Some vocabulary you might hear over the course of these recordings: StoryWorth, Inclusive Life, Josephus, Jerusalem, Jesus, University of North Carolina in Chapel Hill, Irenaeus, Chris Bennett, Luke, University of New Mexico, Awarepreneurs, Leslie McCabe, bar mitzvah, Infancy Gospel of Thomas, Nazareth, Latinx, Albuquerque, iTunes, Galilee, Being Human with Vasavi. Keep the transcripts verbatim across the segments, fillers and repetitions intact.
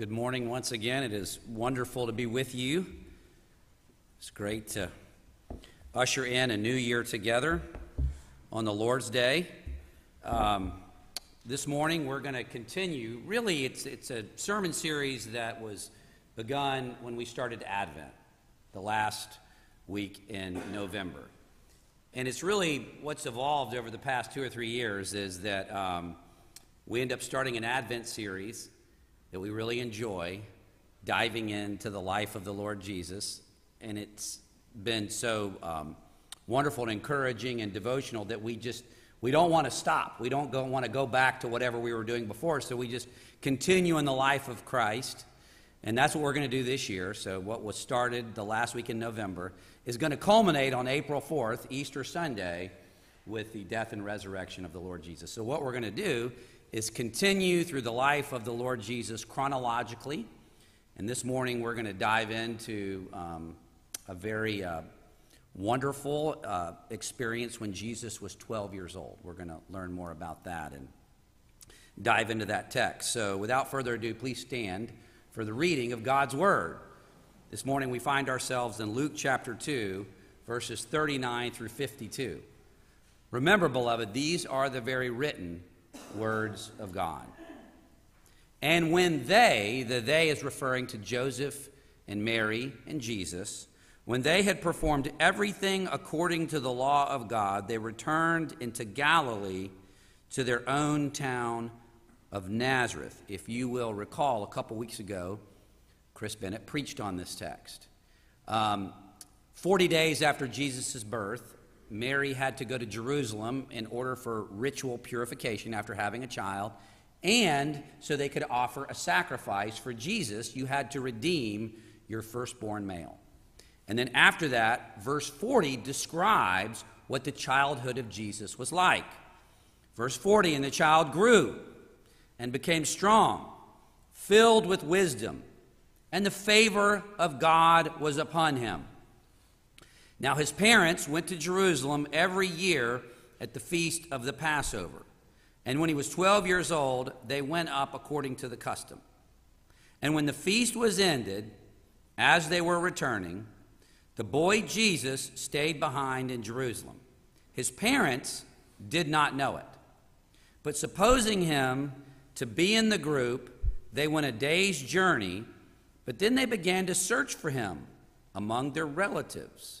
Good morning once again. It is wonderful to be with you. It's great to usher in a new year together on the Lord's Day. Um, this morning we're going to continue. Really, it's it's a sermon series that was begun when we started Advent, the last week in November. And it's really what's evolved over the past two or three years is that um, we end up starting an Advent series that we really enjoy, diving into the life of the Lord Jesus. And it's been so um, wonderful and encouraging and devotional that we just, we don't want to stop. We don't go, want to go back to whatever we were doing before, so we just continue in the life of Christ. And that's what we're going to do this year. So what was started the last week in November is going to culminate on April fourth, Easter Sunday, with the death and resurrection of the Lord Jesus. So what we're going to do is continue through the life of the Lord Jesus chronologically. And this morning we're going to dive into um, a very uh, wonderful uh, experience when Jesus was twelve years old. We're going to learn more about that and dive into that text. So without further ado, please stand for the reading of God's Word. This morning we find ourselves in Luke chapter two, verses thirty-nine through fifty-two. Remember, beloved, these are the very written words of God. And when they, the they is referring to Joseph and Mary and Jesus, when they had performed everything according to the law of God, they returned into Galilee to their own town of Nazareth. If you will recall, a couple weeks ago, Chris Bennett preached on this text. Um, Forty days after Jesus' birth, Mary had to go to Jerusalem in order for ritual purification after having a child, and so they could offer a sacrifice for Jesus. You had to redeem your firstborn male. And then after that, verse forty describes what the childhood of Jesus was like. Verse forty, and the child grew and became strong, filled with wisdom, and the favor of God was upon him. Now his parents went to Jerusalem every year at the feast of the Passover. And when he was twelve years old, they went up according to the custom. And when the feast was ended, as they were returning, the boy Jesus stayed behind in Jerusalem. His parents did not know it. But supposing him to be in the group, they went a day's journey, but then they began to search for him among their relatives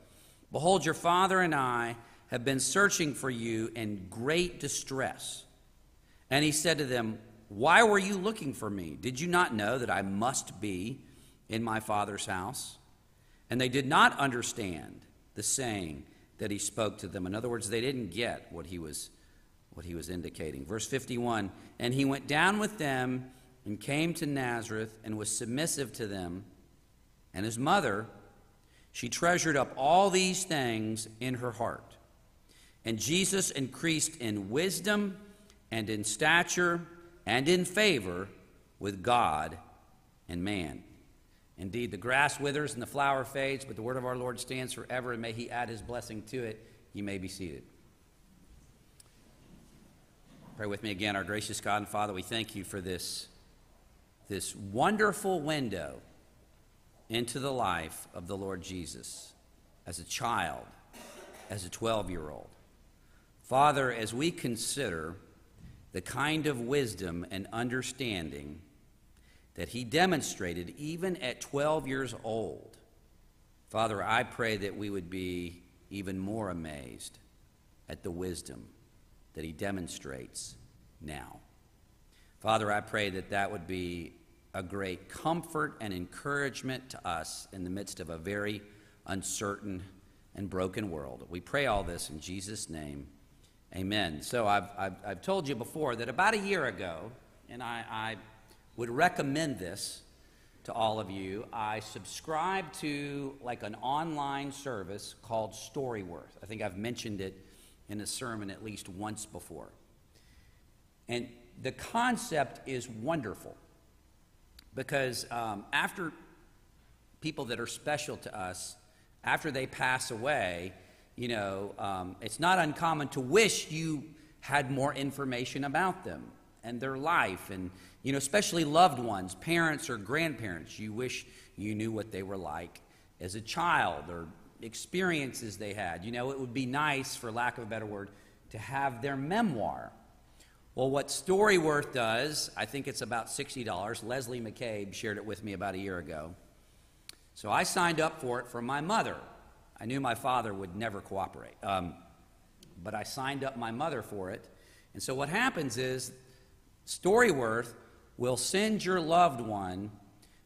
Behold, your father and I have been searching for you in great distress." And he said to them, "Why were you looking for me? Did you not know that I must be in my Father's house?" And they did not understand the saying that he spoke to them. In other words, they didn't get what he was, what he was indicating. Verse fifty-one, and he went down with them and came to Nazareth and was submissive to them. And his mother, she treasured up all these things in her heart. And Jesus increased in wisdom and in stature and in favor with God and man. Indeed, the grass withers and the flower fades, but the word of our Lord stands forever, and may he add his blessing to it. You may be seated. Pray with me again. Our gracious God and Father, we thank you for this, this wonderful window into the life of the Lord Jesus as a child, as a twelve-year-old. Father, as we consider the kind of wisdom and understanding that he demonstrated even at twelve years old, Father, I pray that we would be even more amazed at the wisdom that he demonstrates now. Father, I pray that that would be a great comfort and encouragement to us in the midst of a very uncertain and broken world. We pray all this in Jesus' name, amen. So I've, I've, I've told you before that about a year ago, and I, I would recommend this to all of you, I subscribe to like an online service called StoryWorth. I think I've mentioned it in a sermon at least once before. And the concept is wonderful because um, after people that are special to us, after they pass away, you know, um, it's not uncommon to wish you had more information about them and their life, and, you know, especially loved ones, parents or grandparents. You wish you knew what they were like as a child or experiences they had. You know, it would be nice, for lack of a better word, to have their memoir. Well, what StoryWorth does, I think it's about sixty dollars. Leslie McCabe shared it with me about a year ago. So I signed up for it for my mother. I knew my father would never cooperate, um, but I signed up my mother for it. And so what happens is StoryWorth will send your loved one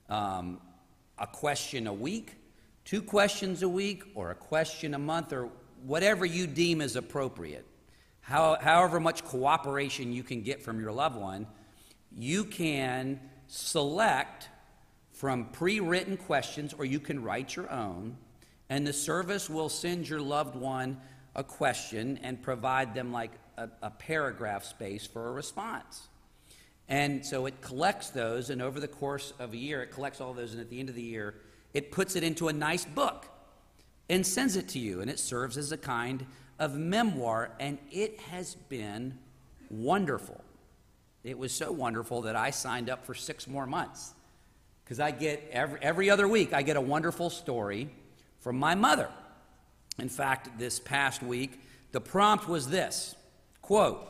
um, a question a week, two questions a week, or a question a month, or whatever you deem is appropriate. How, however much cooperation you can get from your loved one, you can select from pre-written questions, or you can write your own, and the service will send your loved one a question and provide them like a, a paragraph space for a response. And so it collects those, and over the course of a year, it collects all those, and at the end of the year, it puts it into a nice book and sends it to you, and it serves as a kind of memoir, and it has been wonderful. It was so wonderful that I signed up for six more months, because I get, every, every other week, I get a wonderful story from my mother. In fact, this past week, the prompt was this, quote,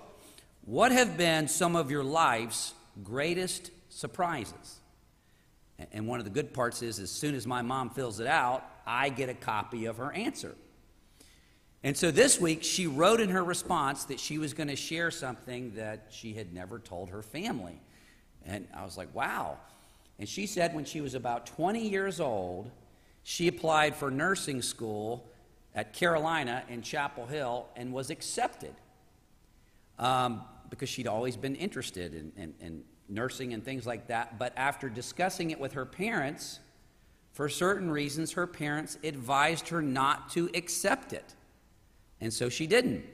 "What have been some of your life's greatest surprises?" And one of the good parts is, as soon as my mom fills it out, I get a copy of her answer. And so this week, she wrote in her response that she was going to share something that she had never told her family. And I was like, wow. And she said when she was about twenty years old, she applied for nursing school at Carolina in Chapel Hill and was accepted. Um, because she'd always been interested in, in, in nursing and things like that. But after discussing it with her parents, for certain reasons, her parents advised her not to accept it. And so she didn't.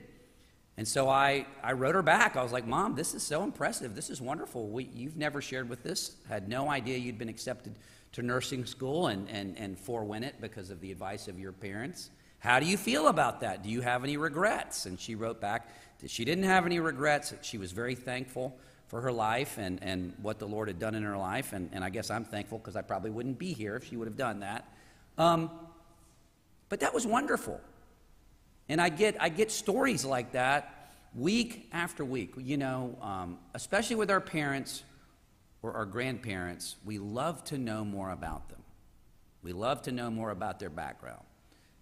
And so I, I wrote her back. I was like, Mom, this is so impressive. This is wonderful. We, you've never shared with this. Had no idea you'd been accepted to nursing school and, and, and forewent it because of the advice of your parents. How do you feel about that? Do you have any regrets? And she wrote back that she didn't have any regrets. She was very thankful for her life and, and what the Lord had done in her life. And, and I guess I'm thankful because I probably wouldn't be here if she would have done that. Um, but that was wonderful. And I get, I get stories like that week after week. You know, um, especially with our parents or our grandparents, we love to know more about them. We love to know more about their background.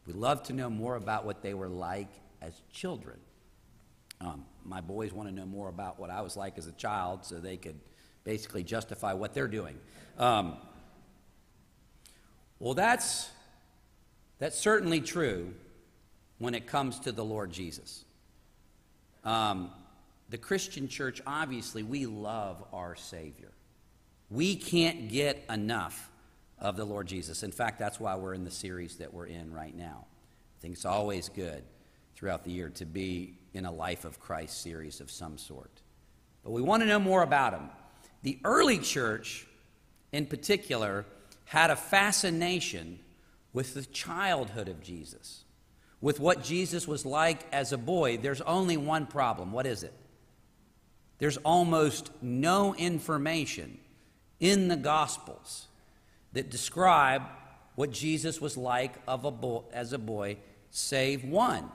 We love to know more about what they were like as children. Um, my boys want to know more about what I was like as a child so they could basically justify what they're doing. Um, well, that's, that's certainly true when it comes to the Lord Jesus. Um, the Christian church, obviously, we love our Savior. We can't get enough of the Lord Jesus. In fact, that's why we're in the series that we're in right now. I think it's always good throughout the year to be in a Life of Christ series of some sort. But we want to know more about him. The early church, in particular, had a fascination with the childhood of Jesus, with what Jesus was like as a boy. There's only one problem. What is it? There's almost no information in the Gospels that describe what Jesus was like of a boy, as a boy, save one,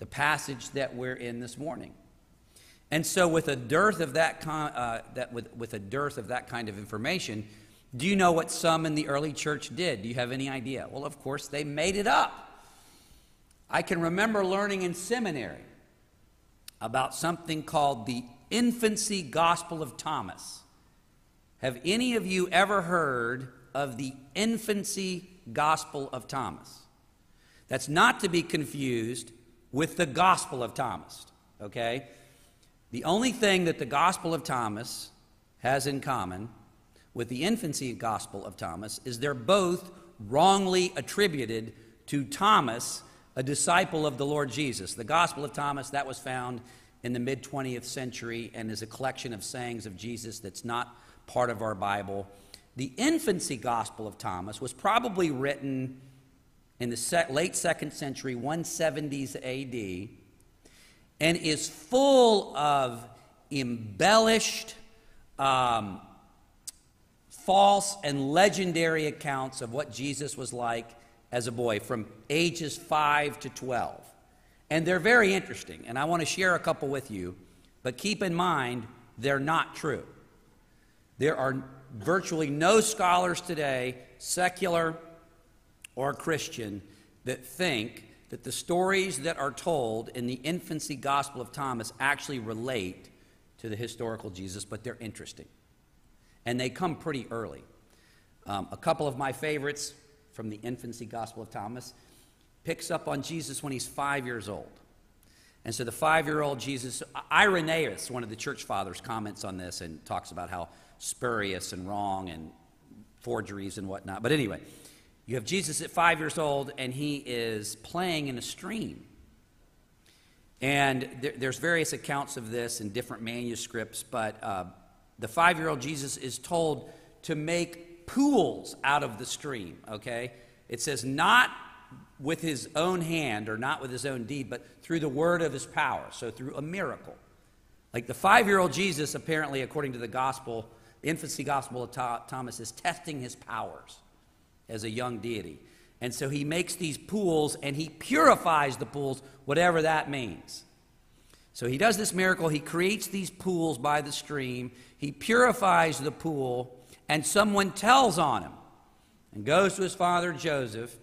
the passage that we're in this morning. And so, with a dearth of that, con, uh, that with, with a dearth of that kind of information, do you know what some in the early church did? Do you have any idea? Well, of course, they made it up. I can remember learning in seminary about something called the Infancy Gospel of Thomas. Have any of you ever heard of the Infancy Gospel of Thomas? That's not to be confused with the Gospel of Thomas, okay? The only thing that the Gospel of Thomas has in common with the Infancy Gospel of Thomas is they're both wrongly attributed to Thomas, a disciple of the Lord Jesus. The Gospel of Thomas, that was found in the mid twentieth century and is a collection of sayings of Jesus that's not part of our Bible. The Infancy Gospel of Thomas was probably written in the late second century, one seventies A D, and is full of embellished, um, false and legendary accounts of what Jesus was like as a boy from ages five to twelve. And they're very interesting, and I want to share a couple with you, but keep in mind, they're not true. There are virtually no scholars today, secular or Christian, that think that the stories that are told in the Infancy Gospel of Thomas actually relate to the historical Jesus, but they're interesting. And they come pretty early. Um, a couple of my favorites from the Infancy Gospel of Thomas picks up on Jesus when he's five years old. And so the five-year-old Jesus, Irenaeus, one of the church fathers, comments on this and talks about how spurious and wrong and forgeries and whatnot. But anyway, you have Jesus at five years old, and he is playing in a stream. And there, there's various accounts of this in different manuscripts, but uh, the five-year-old Jesus is told to make pools out of the stream, okay? It says not with his own hand or not with his own deed, but through the word of his power, so through a miracle. Like the five-year-old Jesus, apparently, according to the gospel, the Infancy Gospel of Thomas, is testing his powers as a young deity. And so he makes these pools, and he purifies the pools, whatever that means. So he does this miracle. He creates these pools by the stream. He purifies the pool, and someone tells on him and goes to his father Joseph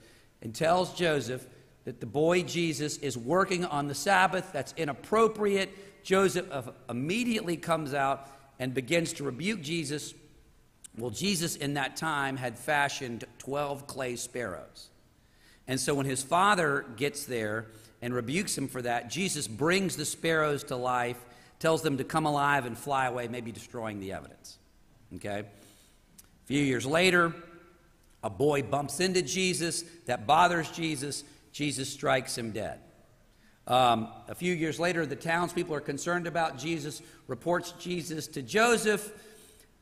and tells Joseph that the boy Jesus is working on the Sabbath. That's inappropriate. Joseph immediately comes out and begins to rebuke Jesus. Well, Jesus in that time had fashioned twelve clay sparrows. And so when his father gets there and rebukes him for that, Jesus brings the sparrows to life, tells them to come alive and fly away, maybe destroying the evidence. Okay? A few years later, a boy bumps into Jesus. That bothers Jesus. Jesus strikes him dead. Um, a few years later, the townspeople are concerned about Jesus, reports Jesus to Joseph.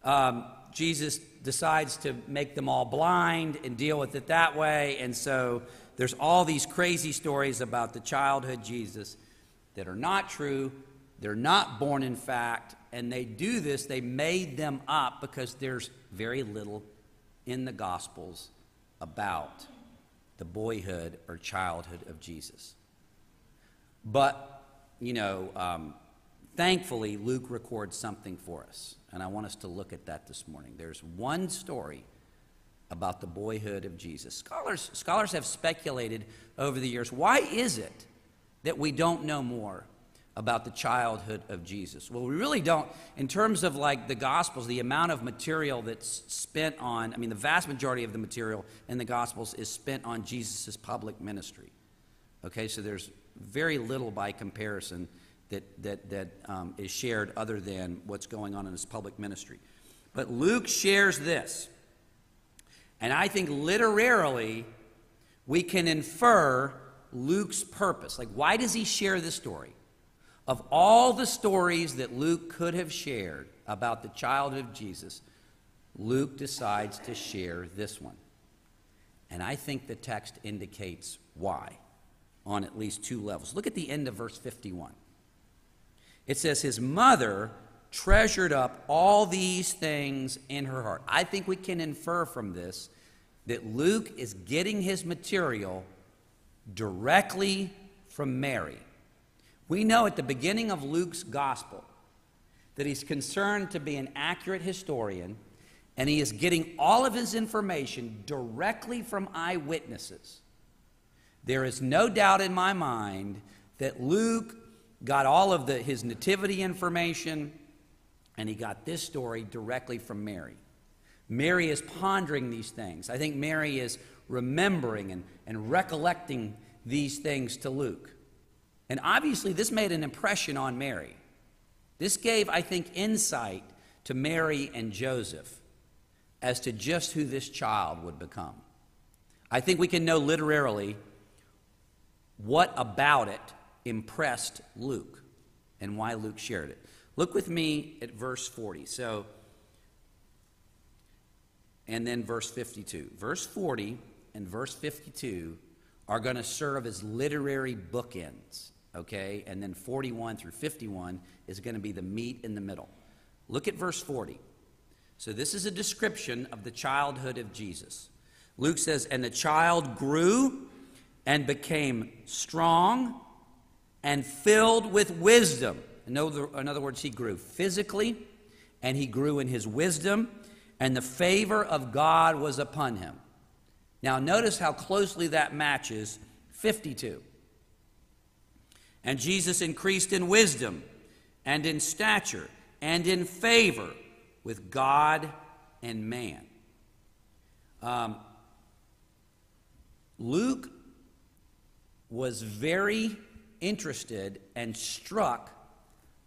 Um, Jesus decides to make them all blind and deal with it that way. And so there's all these crazy stories about the childhood Jesus that are not true. They're not born in fact. And they do this, they made them up because there's very little in the Gospels about the boyhood or childhood of Jesus. But, you know, um, thankfully, Luke records something for us. And I want us to look at that this morning. There's one story about the boyhood of Jesus. Scholars, scholars have speculated over the years, why is it that we don't know more about the childhood of Jesus? Well, we really don't. In terms of like the Gospels, the amount of material that's spent on, I mean, the vast majority of the material in the Gospels is spent on Jesus's public ministry. Okay, so there's very little by comparison that, that, that um, is shared other than what's going on in his public ministry. But Luke shares this, and I think literarily we can infer Luke's purpose. Like, why does he share this story? Of all the stories that Luke could have shared about the childhood of Jesus, Luke decides to share this one. And I think the text indicates why on at least two levels. Look at the end of verse fifty-one. It says, his mother treasured up all these things in her heart. I think we can infer from this that Luke is getting his material directly from Mary. We know at the beginning of Luke's gospel that he's concerned to be an accurate historian, and he is getting all of his information directly from eyewitnesses. There is no doubt in my mind that Luke got all of the, his nativity information, and he got this story directly from Mary. Mary is pondering these things. I think Mary is remembering and, and recollecting these things to Luke. And obviously, this made an impression on Mary. This gave, I think, insight to Mary and Joseph as to just who this child would become. I think we can know literarily what about it impressed Luke and why Luke shared it. Look with me at verse forty. So, and then verse fifty-two. Verse forty and verse fifty-two are going to serve as literary bookends, okay? And then forty-one through fifty-one is going to be the meat in the middle. Look at verse forty. So this is a description of the childhood of Jesus. Luke says, and the child grew and became strong and filled with wisdom. In other, in other words, he grew physically and he grew in his wisdom, and the favor of God was upon him. Now notice how closely that matches fifty-two. And Jesus increased in wisdom and in stature and in favor with God and man. Um, Luke was very interested and struck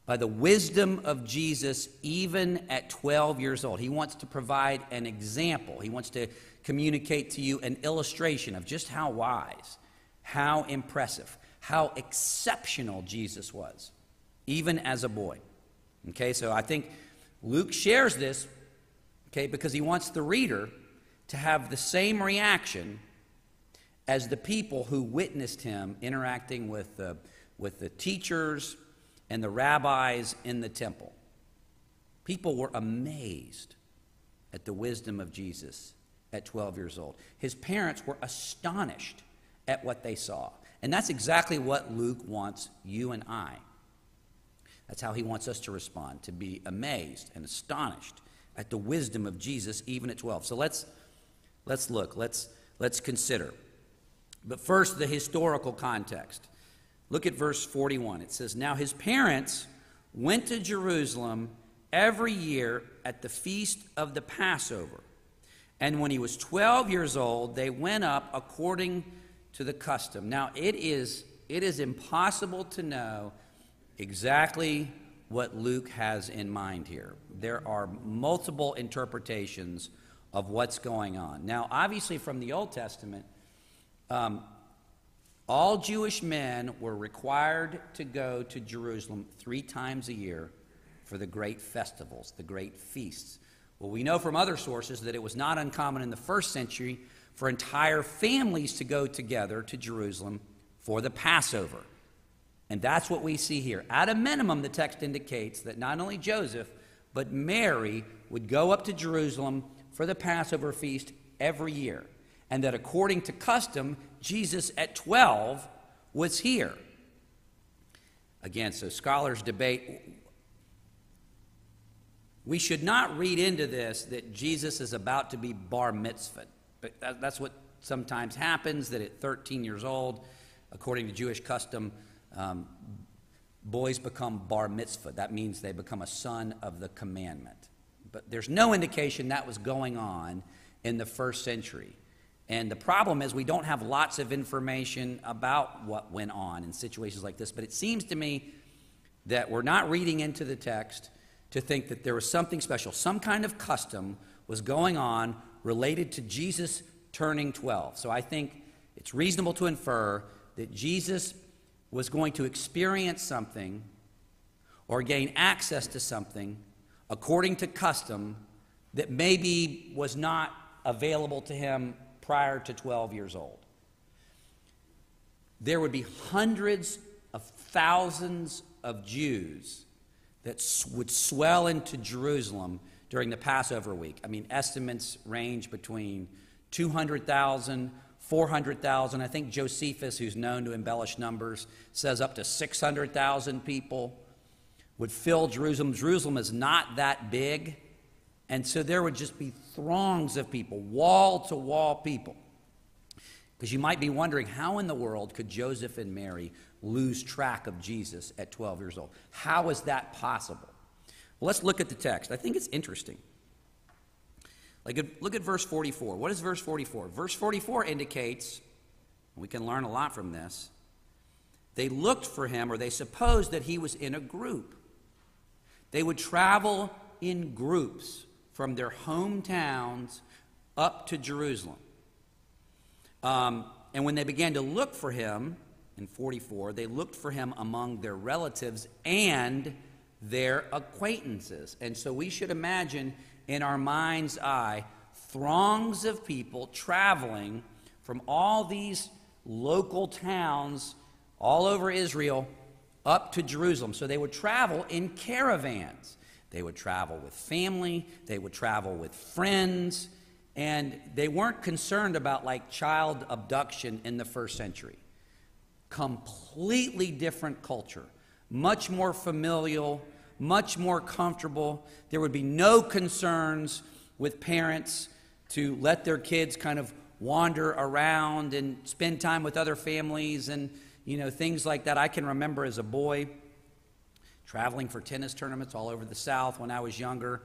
by the wisdom of Jesus even at twelve years old. He wants to provide an example. He wants to communicate to you an illustration of just how wise, how impressive, how exceptional Jesus was, even as a boy. Okay, so I think Luke shares this, okay, because he wants the reader to have the same reaction as the people who witnessed him interacting with the, with the teachers and the rabbis in the temple. People were amazed at the wisdom of Jesus at twelve years old. His parents were astonished at what they saw. And that's exactly what Luke wants you and I. That's how he wants us to respond, to be amazed and astonished at the wisdom of Jesus even at twelve. So let's let's look, let's let's consider. But first, the historical context. Look at verse forty-one. It says, now his parents went to Jerusalem every year at the feast of the Passover. And when he was twelve years old, they went up according to the custom. Now, it is, it is impossible to know exactly what Luke has in mind here. There are multiple interpretations of what's going on. Now, obviously, from the Old Testament, um, all Jewish men were required to go to Jerusalem three times a year for the great festivals, the great feasts. Well, we know from other sources that it was not uncommon in the first century for entire families to go together to Jerusalem for the Passover. And that's what we see here. At a minimum, the text indicates that not only Joseph, but Mary would go up to Jerusalem for the Passover feast every year. And that according to custom, Jesus at twelve was here. Again, so scholars debate. We should not read into this that Jesus is about to be bar mitzvahed. But that's what sometimes happens, that at thirteen years old, according to Jewish custom, um, boys become bar mitzvahed. That means they become a son of the commandment. But there's no indication that was going on in the first century. And the problem is we don't have lots of information about what went on in situations like this, but it seems to me that we're not reading into the text to think that there was something special. Some kind of custom was going on related to Jesus turning twelve. So I think it's reasonable to infer that Jesus was going to experience something or gain access to something according to custom that maybe was not available to him prior to twelve years old. There would be hundreds of thousands of Jews that would swell into Jerusalem during the Passover week. I mean, estimates range between two hundred thousand, four hundred thousand. I think Josephus, who's known to embellish numbers, says up to six hundred thousand people would fill Jerusalem. Jerusalem is not that big. And so there would just be throngs of people, wall-to-wall people. Because you might be wondering, how in the world could Joseph and Mary lose track of Jesus at twelve years old? How is that possible? Well, let's look at the text. I think it's interesting. Like, look at verse forty-four. What is verse forty-four? Verse forty-four indicates, and we can learn a lot from this, they looked for him, or they supposed that he was in a group. They would travel in groups from their hometowns up to Jerusalem. Um, and when they began to look for him, in forty-four, they looked for him among their relatives and their acquaintances. And so we should imagine in our mind's eye throngs of people traveling from all these local towns all over Israel up to Jerusalem. So they would travel in caravans. They would travel with family. They would travel with friends. And they weren't concerned about like child abduction in the first century. Completely different culture, much more familial, much more comfortable. There would be no concerns with parents to let their kids kind of wander around and spend time with other families and, you know, things like that. I can remember as a boy traveling for tennis tournaments all over the South when I was younger.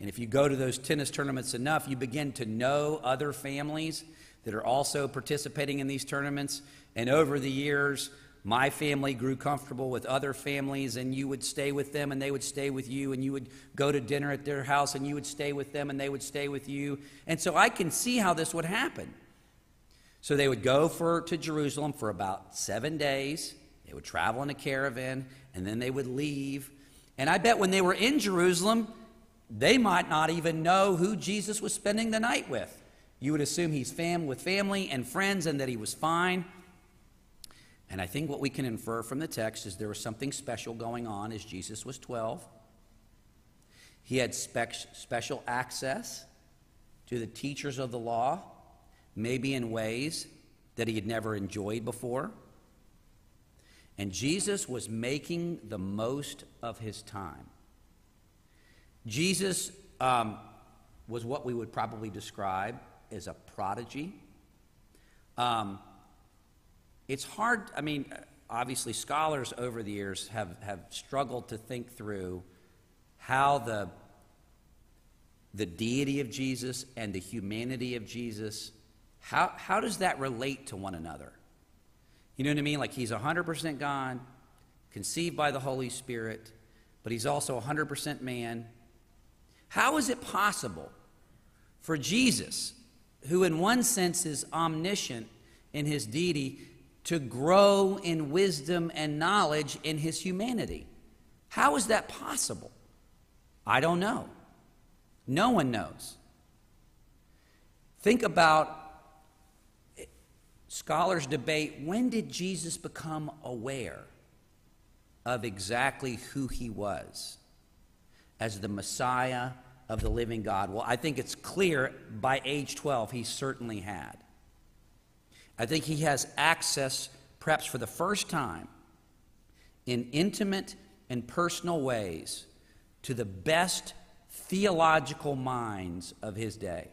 And if you go to those tennis tournaments enough, you begin to know other families that are also participating in these tournaments. And over the years, my family grew comfortable with other families, and you would stay with them, and they would stay with you, and you would go to dinner at their house, and you would stay with them, and they would stay with you. And so I can see how this would happen. So they would go for, to Jerusalem for about seven days. They would travel in a caravan, and then they would leave. And I bet when they were in Jerusalem, they might not even know who Jesus was spending the night with. You would assume he's fam- with family and friends and that he was fine. And I think what we can infer from the text is there was something special going on as Jesus was twelve. He had spec- special access to the teachers of the law, maybe in ways that he had never enjoyed before. And Jesus was making the most of his time. Jesus um, was what we would probably describe as a prodigy. Um, It's hard, I mean, obviously scholars over the years have, have struggled to think through how the, the deity of Jesus and the humanity of Jesus, how, how does that relate to one another? You know what I mean? Like he's one hundred percent God, conceived by the Holy Spirit, but he's also one hundred percent man. How is it possible for Jesus, who in one sense is omniscient in his deity, to grow in wisdom and knowledge in his humanity? How is that possible? I don't know. No one knows. Think about it. Scholars debate, when did Jesus become aware of exactly who he was as the Messiah of the living God? Well, I think it's clear by age twelve he certainly had. I think he has access, perhaps for the first time, in intimate and personal ways, to the best theological minds of his day.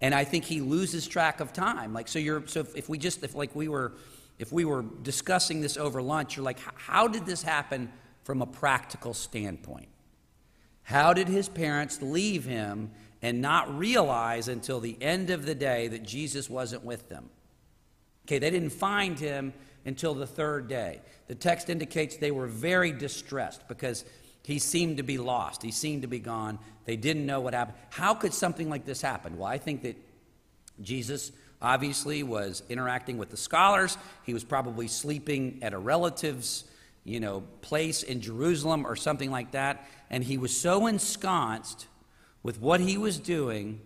And I think he loses track of time. Like so, you're so if, if we just if like we were, if we were discussing this over lunch, you're like, how did this happen from a practical standpoint? How did his parents leave him and not realize until the end of the day that Jesus wasn't with them? Okay, they didn't find him until the third day. The text indicates they were very distressed because he seemed to be lost. He seemed to be gone. They didn't know what happened. How could something like this happen? Well, I think that Jesus obviously was interacting with the scholars. He was probably sleeping at a relative's, you know, place in Jerusalem or something like that. And he was so ensconced with what he was doing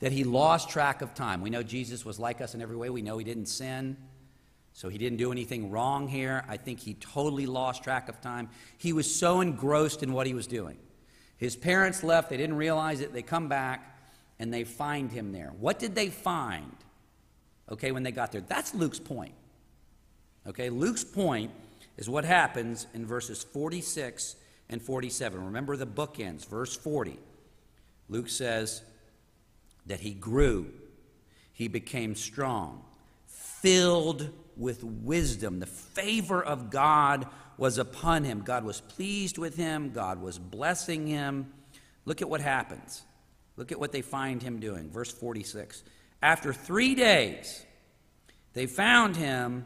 that he lost track of time. We know Jesus was like us in every way. We know he didn't sin, so he didn't do anything wrong here. I think he totally lost track of time. He was so engrossed in what he was doing. His parents left. They didn't realize it. They come back, and they find him there. What did they find, okay, when they got there? That's Luke's point, okay? Luke's point is what happens in verses forty-six and forty-seven. Remember the bookends, verse forty. Luke says that he grew, he became strong, filled with wisdom. The favor of God was upon him. God was pleased with him. God was blessing him. Look at what happens. Look at what they find him doing. Verse forty-six. After three days, they found him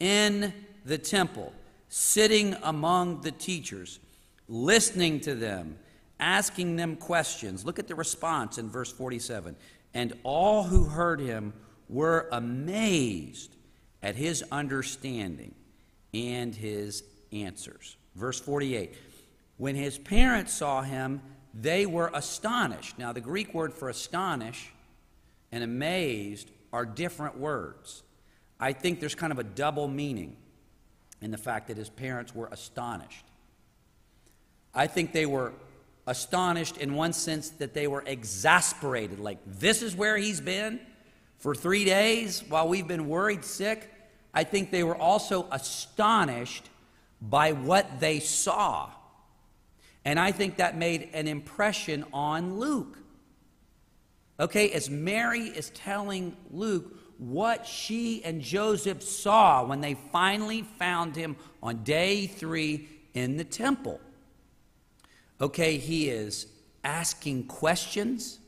in the temple, sitting among the teachers, listening to them asking them questions. Look at the response in verse forty-seven. And all who heard him were amazed at his understanding and his answers. Verse forty-eight, when his parents saw him, they were astonished. Now, the Greek word for astonish and amazed are different words. I think there's kind of a double meaning in the fact that his parents were astonished. I think they were astonished in one sense that they were exasperated, like this is where he's been for three days while we've been worried sick. I think they were also astonished by what they saw. And I think that made an impression on Luke. Okay, as Mary is telling Luke what she and Joseph saw when they finally found him on day three in the temple. Okay, he is asking questions.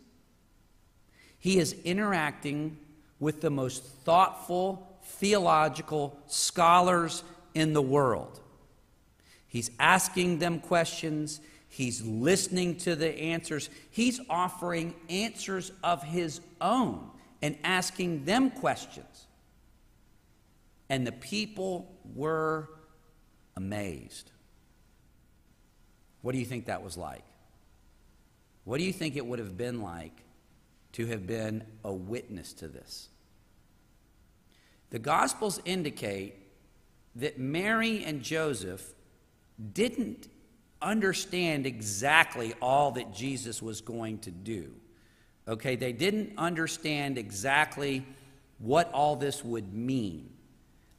He is interacting with the most thoughtful theological scholars in the world. He's asking them questions. He's listening to the answers. He's offering answers of his own and asking them questions. And the people were amazed. What do you think that was like? What do you think it would have been like to have been a witness to this? The Gospels indicate that Mary and Joseph didn't understand exactly all that Jesus was going to do. Okay, they didn't understand exactly what all this would mean.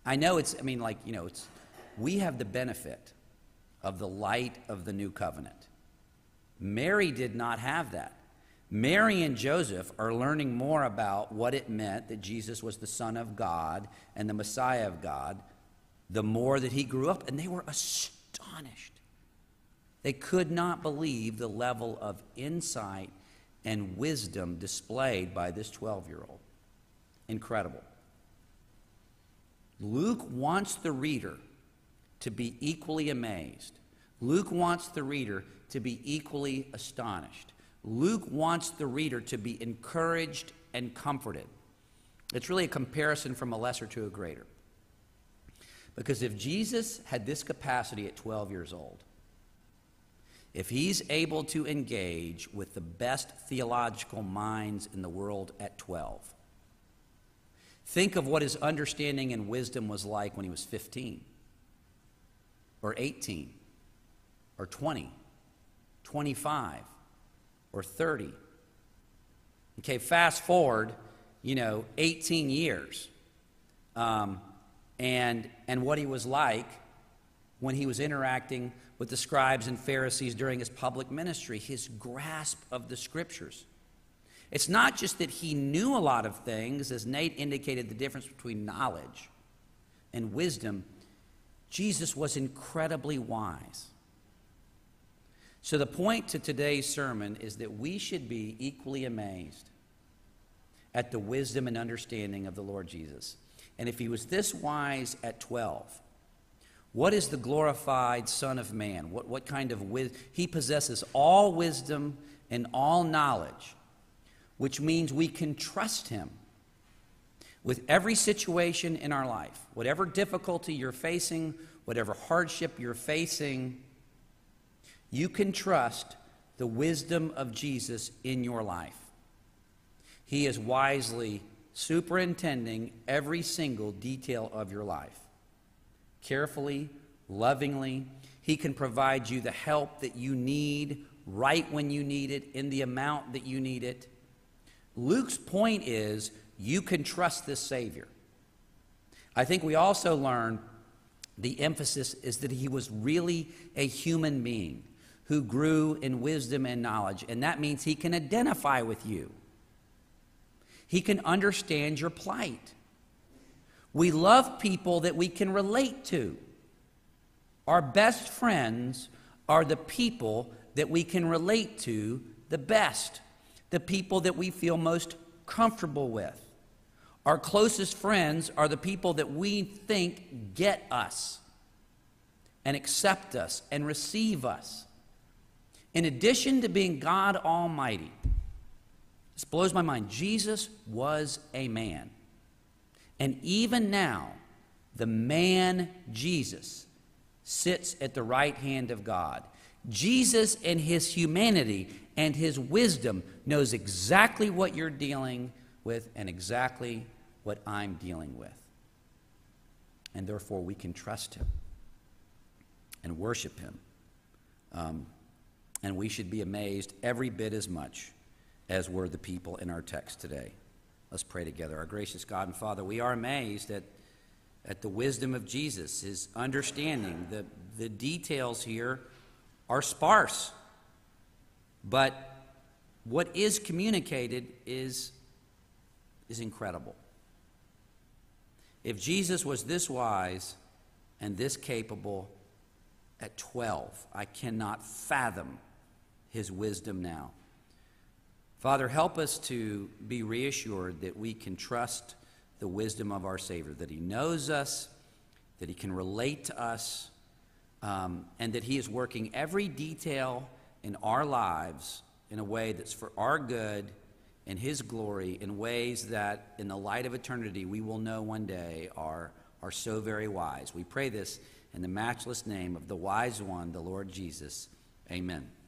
I know it's, I mean, like, you know, it's, we have the benefit of the light of the new covenant. Mary did not have that. Mary and Joseph are learning more about what it meant that Jesus was the Son of God and the Messiah of God the more that he grew up, and they were astonished. They could not believe the level of insight and wisdom displayed by this twelve-year-old. Incredible. Luke wants the reader to be equally amazed. Luke wants the reader to be equally astonished. Luke wants the reader to be encouraged and comforted. It's really a comparison from a lesser to a greater. Because if Jesus had this capacity at twelve years old, if he's able to engage with the best theological minds in the world at twelve, think of what his understanding and wisdom was like when he was fifteen, or eighteen, or twenty, twenty-five, or thirty. Okay, fast forward, you know, eighteen years. Um, And, and what he was like when he was interacting with the scribes and Pharisees during his public ministry, his grasp of the scriptures. It's not just that he knew a lot of things, as Nate indicated the difference between knowledge and wisdom. Jesus was incredibly wise. So the point to today's sermon is that we should be equally amazed at the wisdom and understanding of the Lord Jesus. And if he was this wise at twelve, what is the glorified Son of Man? What, what kind of wisdom? He possesses all wisdom and all knowledge, which means we can trust him with every situation in our life. Whatever difficulty you're facing, whatever hardship you're facing, you can trust the wisdom of Jesus in your life. He is wisely superintending every single detail of your life. Carefully, lovingly, he can provide you the help that you need right when you need it, in the amount that you need it. Luke's point is you can trust this Savior. I think we also learn the emphasis is that he was really a human being who grew in wisdom and knowledge, and that means he can identify with you. He can understand your plight. We love people that we can relate to. Our best friends are the people that we can relate to the best, the people that we feel most comfortable with. Our closest friends are the people that we think get us and accept us and receive us. In addition to being God Almighty, this blows my mind, Jesus was a man. And even now, the man Jesus sits at the right hand of God. Jesus in his humanity and his wisdom knows exactly what you're dealing with and exactly what I'm dealing with. And therefore, we can trust him and worship him. Um, and we should be amazed every bit as much as were the people in our text today. Let's pray together. Our gracious God and Father, we are amazed at, at the wisdom of Jesus, his understanding. The, the details here are sparse, but what is communicated is, is incredible. If Jesus was this wise and this capable at twelve, I cannot fathom his wisdom now. Father, help us to be reassured that we can trust the wisdom of our Savior, that he knows us, that he can relate to us, um, and that he is working every detail in our lives in a way that's for our good and his glory, in ways that in the light of eternity we will know one day are, are so very wise. We pray this in the matchless name of the wise one, the Lord Jesus. Amen.